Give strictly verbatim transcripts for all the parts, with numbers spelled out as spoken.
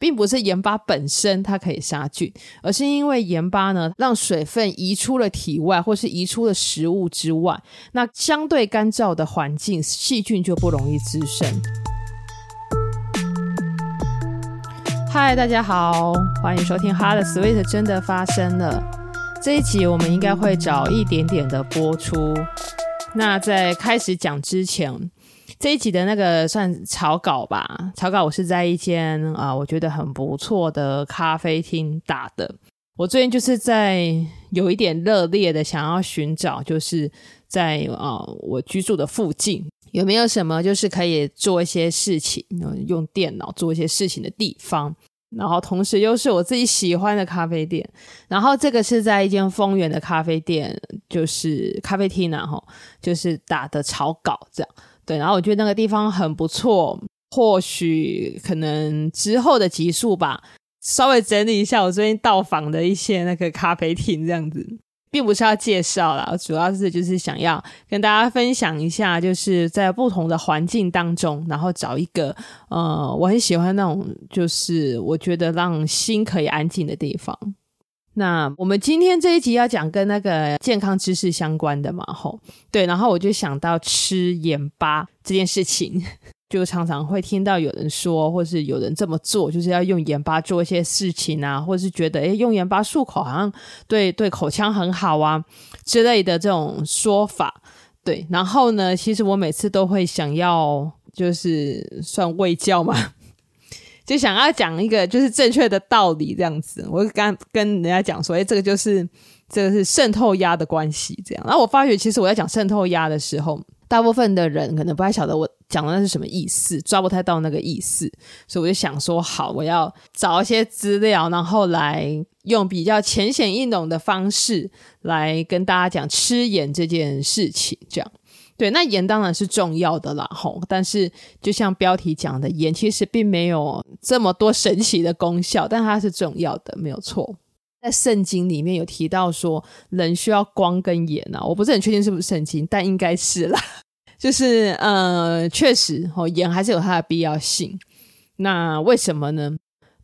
并不是盐巴本身它可以杀菌，而是因为盐巴呢让水分移出了体外或是移出了食物之外，那相对干燥的环境细菌就不容易滋生。嗨，大家好，欢迎收听哈的 Sweet 真的发生了。这一集我们应该会早一点点的播出。那在开始讲之前，这一集的那个算草稿吧，草稿我是在一间啊、呃，我觉得很不错的咖啡厅打的。我最近就是在有一点热烈的想要寻找，就是在啊、呃、我居住的附近有没有什么就是可以做一些事情，用电脑做一些事情的地方。然后同时又是我自己喜欢的咖啡店，然后这个是在一间丰原的咖啡店，就是咖啡厅啊，就是打的草稿这样。对，然后我觉得那个地方很不错，或许可能之后的集数吧，稍微整理一下我最近到访的一些那个咖啡厅这样子，并不是要介绍啦，主要是就是想要跟大家分享一下，就是在不同的环境当中，然后找一个呃，我很喜欢那种就是我觉得让心可以安静的地方。那我们今天这一集要讲跟那个健康知识相关的嘛，吼，对，然后我就想到吃盐巴这件事情，就常常会听到有人说，或是有人这么做，就是要用盐巴做一些事情啊，或是觉得诶用盐巴漱口好像对对口腔很好啊之类的这种说法，对，然后呢，其实我每次都会想要就是算卫教嘛。就想要讲一个就是正确的道理这样子，我刚跟人家讲说，诶、欸、这个就是这个是渗透压的关系这样。然后我发觉其实我在讲渗透压的时候，大部分的人可能不太晓得我讲的那是什么意思，抓不太到那个意思，所以我就想说好，我要找一些资料，然后来用比较浅显易懂的方式来跟大家讲吃盐这件事情这样。对，那盐当然是重要的啦，吼，但是就像标题讲的，盐其实并没有这么多神奇的功效，但它是重要的，没有错。在圣经里面有提到说人需要光跟盐啊，我不是很确定是不是圣经，但应该是啦，就是呃，确实吼，盐还是有它的必要性。那为什么呢？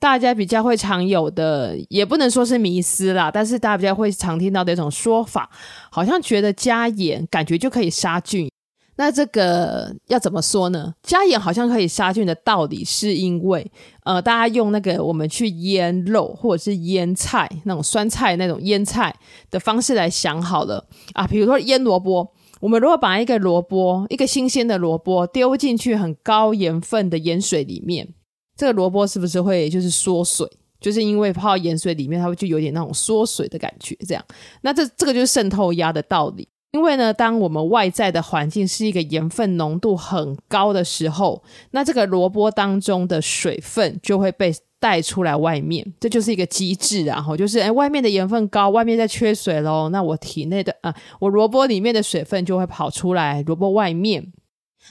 大家比较会常有的，也不能说是迷思啦，但是大家比较会常听到的一种说法，好像觉得加盐感觉就可以杀菌。那这个要怎么说呢？加盐好像可以杀菌的道理是因为呃，大家用那个我们去腌肉或者是腌菜，那种酸菜那种腌菜的方式来想好了啊，比如说腌萝卜，我们如果把一个萝卜，一个新鲜的萝卜丢进去很高盐分的盐水里面，这个萝卜是不是会就是缩水，就是因为泡盐水里面它会就有点那种缩水的感觉这样。那这这个就是渗透压的道理，因为呢，当我们外在的环境是一个盐分浓度很高的时候，那这个萝卜当中的水分就会被带出来外面，这就是一个机制啊，就是、哎、外面的盐分高，外面在缺水咯，那我体内的啊，我萝卜里面的水分就会跑出来萝卜外面，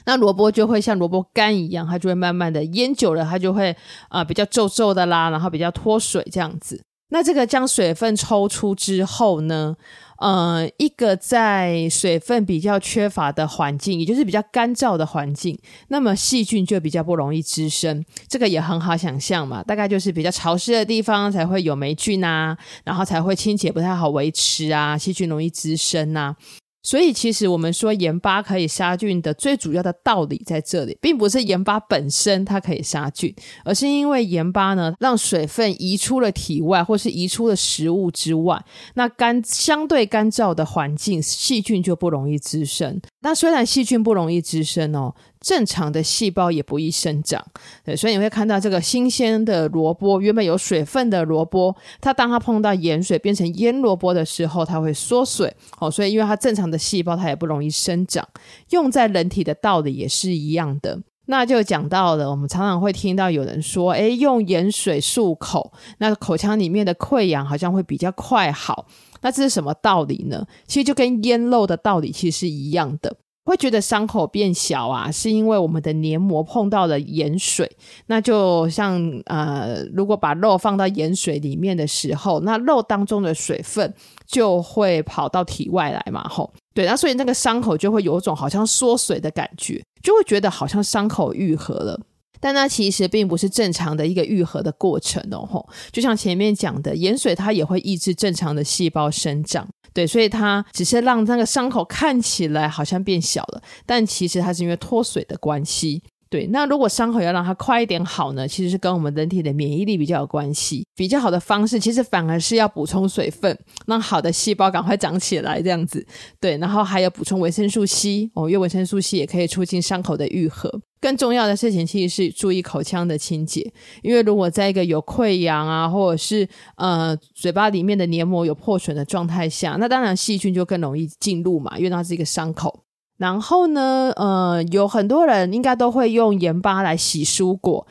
那萝卜就会像萝卜干一样，它就会慢慢的腌久了，它就会啊、呃、比较皱皱的啦，然后比较脱水这样子。那这个将水分抽出之后呢，呃，一个在水分比较缺乏的环境，也就是比较干燥的环境，那么细菌就比较不容易滋生。这个也很好想象嘛，大概就是比较潮湿的地方才会有霉菌啊，然后才会清洁不太好维持啊，细菌容易滋生啊。所以其实我们说盐巴可以杀菌的最主要的道理在这里，并不是盐巴本身它可以杀菌，而是因为盐巴呢让水分移出了体外或是移出了食物之外，那干相对干燥的环境细菌就不容易滋生。那虽然细菌不容易滋生哦，正常的细胞也不易生长，对，所以你会看到这个新鲜的萝卜，原本有水分的萝卜，它当它碰到盐水变成腌萝卜的时候，它会缩水、哦、所以因为它正常的细胞它也不容易生长。用在人体的道理也是一样的。那就讲到了我们常常会听到有人说诶，用盐水漱口，那口腔里面的溃疡好像会比较快好，那这是什么道理呢？其实就跟腌肉的道理其实是一样的。会觉得伤口变小啊，是因为我们的黏膜碰到了盐水。那就像呃，如果把肉放到盐水里面的时候，那肉当中的水分就会跑到体外来嘛，吼，对，那所以那个伤口就会有一种好像缩水的感觉，就会觉得好像伤口愈合了。但那其实并不是正常的一个愈合的过程哦。就像前面讲的，盐水它也会抑制正常的细胞生长，对，所以它只是让那个伤口看起来好像变小了，但其实它是因为脱水的关系。对，那如果伤口要让它快一点好呢，其实是跟我们人体的免疫力比较有关系。比较好的方式其实反而是要补充水分，让好的细胞赶快长起来这样子。对，然后还有补充维生素 C 哦，因为维生素 C 也可以促进伤口的愈合。更重要的事情其实是注意口腔的清洁，因为如果在一个有溃疡啊，或者是呃嘴巴里面的黏膜有破损的状态下，那当然细菌就更容易进入嘛，因为它是一个伤口。然后呢呃，有很多人应该都会用盐巴来洗蔬果，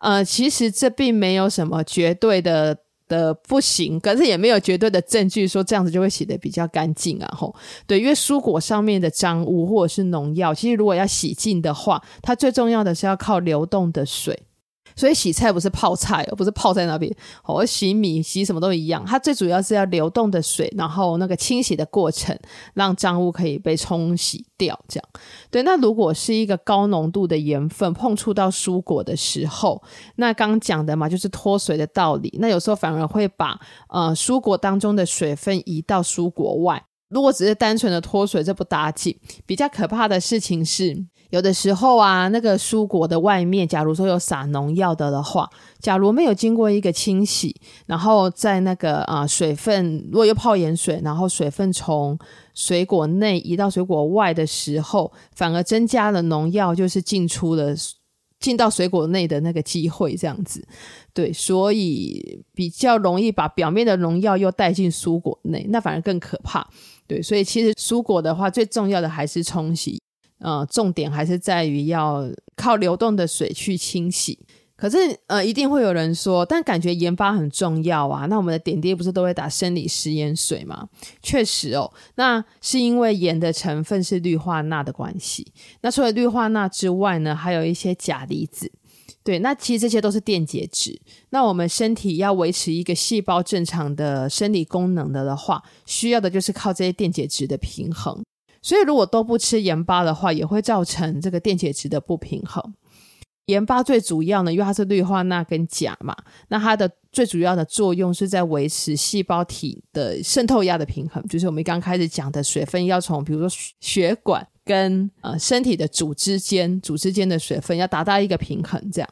呃，其实这并没有什么绝对的的不行，可是也没有绝对的证据说这样子就会洗得比较干净啊吼。对，因为蔬果上面的脏污或者是农药，其实如果要洗净的话，它最重要的是要靠流动的水。所以洗菜不是泡菜，不是泡在那边、哦、洗米洗什么都一样，它最主要是要流动的水，然后那个清洗的过程让脏污可以被冲洗掉这样。对，那如果是一个高浓度的盐分碰触到蔬果的时候，那刚讲的嘛，就是脱水的道理，那有时候反而会把呃蔬果当中的水分移到蔬果外。如果只是单纯的脱水，这不打紧，比较可怕的事情是有的时候啊，那个蔬果的外面假如说有撒农药的的话，假如没有经过一个清洗，然后在那个、呃、水分，如果又泡盐水，然后水分从水果内移到水果外的时候，反而增加了农药就是进出了进到水果内的那个机会这样子。对，所以比较容易把表面的农药又带进蔬果内，那反而更可怕。对，所以其实蔬果的话最重要的还是冲洗，呃，重点还是在于要靠流动的水去清洗。可是呃，一定会有人说，但感觉盐巴很重要啊，那我们的点滴不是都会打生理食盐水吗？确实哦，那是因为盐的成分是氯化钠的关系。那除了氯化钠之外呢，还有一些钾离子。对，那其实这些都是电解质。那我们身体要维持一个细胞正常的生理功能的的话，需要的就是靠这些电解质的平衡。所以如果都不吃盐巴的话，也会造成这个电解质的不平衡。盐巴最主要呢，因为它是氯化钠跟钾嘛，那它的最主要的作用是在维持细胞体的渗透压的平衡，就是我们刚开始讲的水分要从比如说血管跟、呃、身体的组织间组织间的水分要达到一个平衡这样。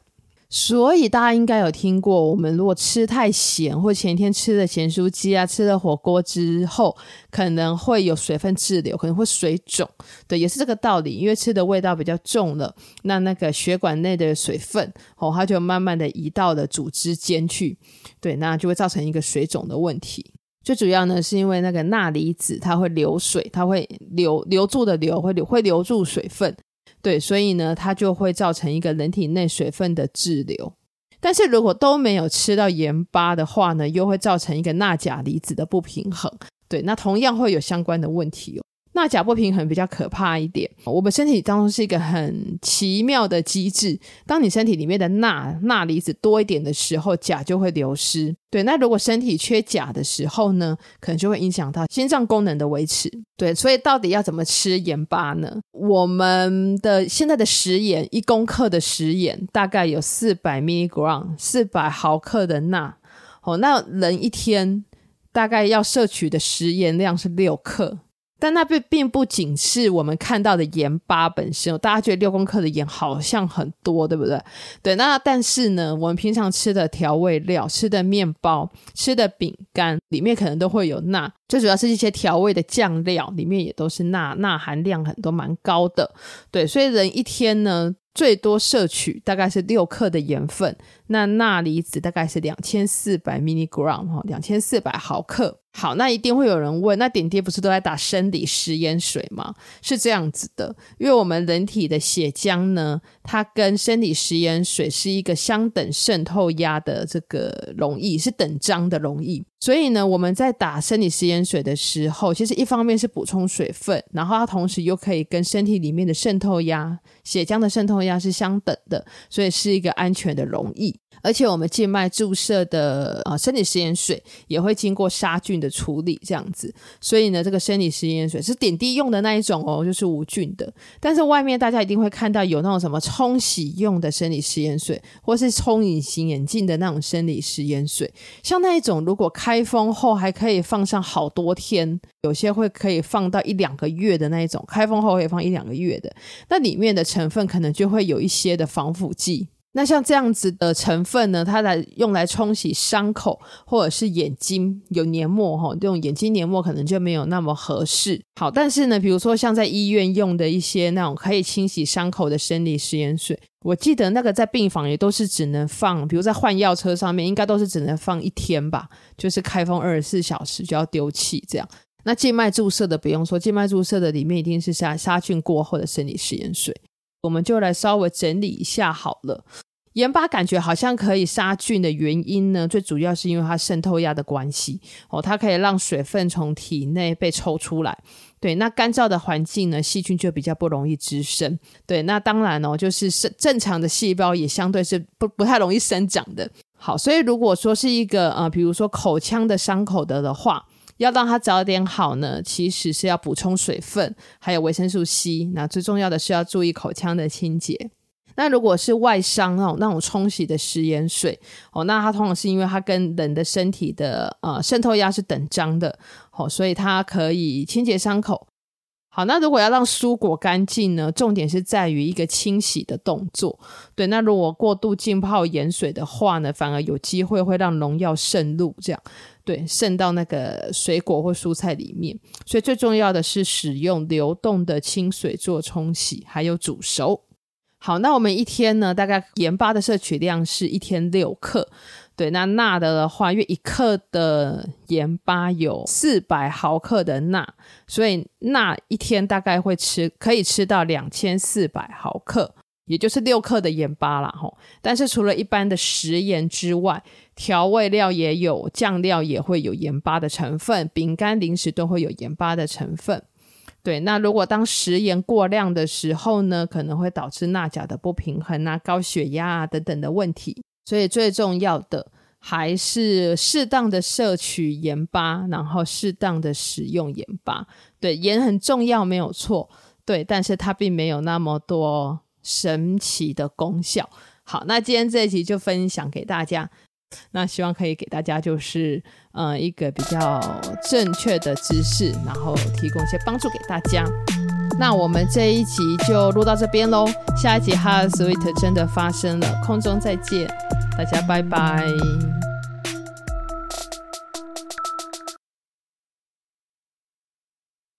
所以大家应该有听过，我们如果吃太咸，或前一天吃了咸酥鸡啊，吃了火锅之后，可能会有水分滞留，可能会水肿。对，也是这个道理，因为吃的味道比较重了，那那个血管内的水分、哦、它就慢慢的移到了组织间去，对，那就会造成一个水肿的问题。最主要呢，是因为那个钠离子它会流水，它会流流住的流会 流, 会流住水分。对，所以呢它就会造成一个人体内水分的滞留。但是如果都没有吃到盐巴的话呢，又会造成一个钠钾离子的不平衡。对，那同样会有相关的问题哦。钠钾不平衡比较可怕一点，我们身体当中是一个很奇妙的机制，当你身体里面的钠钠离子多一点的时候，钾就会流失。对，那如果身体缺钾的时候呢，可能就会影响到心脏功能的维持。对，所以到底要怎么吃盐巴呢？我们的现在的食盐，一公克的食盐大概有四百毫克 四百毫克的钠、哦、那人一天大概要摄取的食盐量是六克，但那并不仅是我们看到的盐巴本身，大家觉得六公克的盐好像很多，对不对？对，那但是呢，我们平常吃的调味料、吃的面包、吃的饼干里面可能都会有钠，最主要是一些调味的酱料里面也都是钠，钠含量很多蛮高的。对，所以人一天呢最多摄取大概是六克的盐分，那钠离子大概是 两千四百毫克 好，那一定会有人问，那点滴不是都在打生理食盐水吗？是这样子的，因为我们人体的血浆呢，它跟生理食盐水是一个相等渗透压的这个溶液，是等张的溶液。所以呢，我们在打生理食盐水的时候，其实一方面是补充水分，然后它同时又可以跟身体里面的渗透压，血浆的渗透压是相等的，所以是一个安全的溶液。而且我们静脉注射的、呃、生理食盐水也会经过杀菌菌的处理这样子，所以呢这个生理食盐水是点滴用的那一种哦，就是无菌的。但是外面大家一定会看到有那种什么冲洗用的生理食盐水，或是冲隐形眼镜的那种生理食盐水，像那一种如果开封后还可以放上好多天，有些会可以放到一两个月的那一种，开封后可以放一两个月的，那里面的成分可能就会有一些的防腐剂。那像这样子的成分呢，它来用来冲洗伤口或者是眼睛有黏膜，这种眼睛黏膜可能就没有那么合适。好，但是呢比如说像在医院用的一些那种可以清洗伤口的生理食盐水，我记得那个在病房也都是只能放，比如在换药车上面应该都是只能放一天吧，就是开封二十四小时就要丢弃这样。那静脉注射的不用说，静脉注射的里面一定是杀菌过后的生理食盐水。我们就来稍微整理一下好了。盐巴感觉好像可以杀菌的原因呢，最主要是因为它渗透压的关系、哦、它可以让水分从体内被抽出来。对，那干燥的环境呢，细菌就比较不容易滋生。对，那当然哦，就是正常的细胞也相对是 不, 不太容易生长的。好，所以如果说是一个呃，比如说口腔的伤口的的话，要让它早点好呢，其实是要补充水分还有维生素 C， 那最重要的是要注意口腔的清洁。那如果是外伤那种, 那种冲洗的食盐水、哦、那它通常是因为它跟人的身体的、呃、渗透压是等张的、哦、所以它可以清洁伤口。好，那如果要让蔬果干净呢，重点是在于一个清洗的动作。对，那如果过度浸泡盐水的话呢，反而有机会会让农药渗入这样，对，渗到那个水果或蔬菜里面。所以最重要的是使用流动的清水做冲洗还有煮熟。好，那我们一天呢大概盐巴的摄取量是一天六克，对，那钠的话因为一克的盐巴有四百毫克的钠，所以钠一天大概会吃可以吃到两千四百毫克，也就是六克的盐巴啦。但是除了一般的食盐之外，调味料也有，酱料也会有盐巴的成分，饼干零食都会有盐巴的成分。对，那如果当食盐过量的时候呢，可能会导致钠钾的不平衡啊、高血压啊等等的问题。所以最重要的还是适当的摄取盐巴，然后适当的使用盐巴。对，盐很重要没有错，对，但是它并没有那么多神奇的功效。好，那今天这一集就分享给大家，那希望可以给大家就是呃一个比较正确的知识，然后提供一些帮助给大家。那我们这一集就录到这边咯，下一集哈尔 Sweet 真的发生了，空中再见，大家拜拜。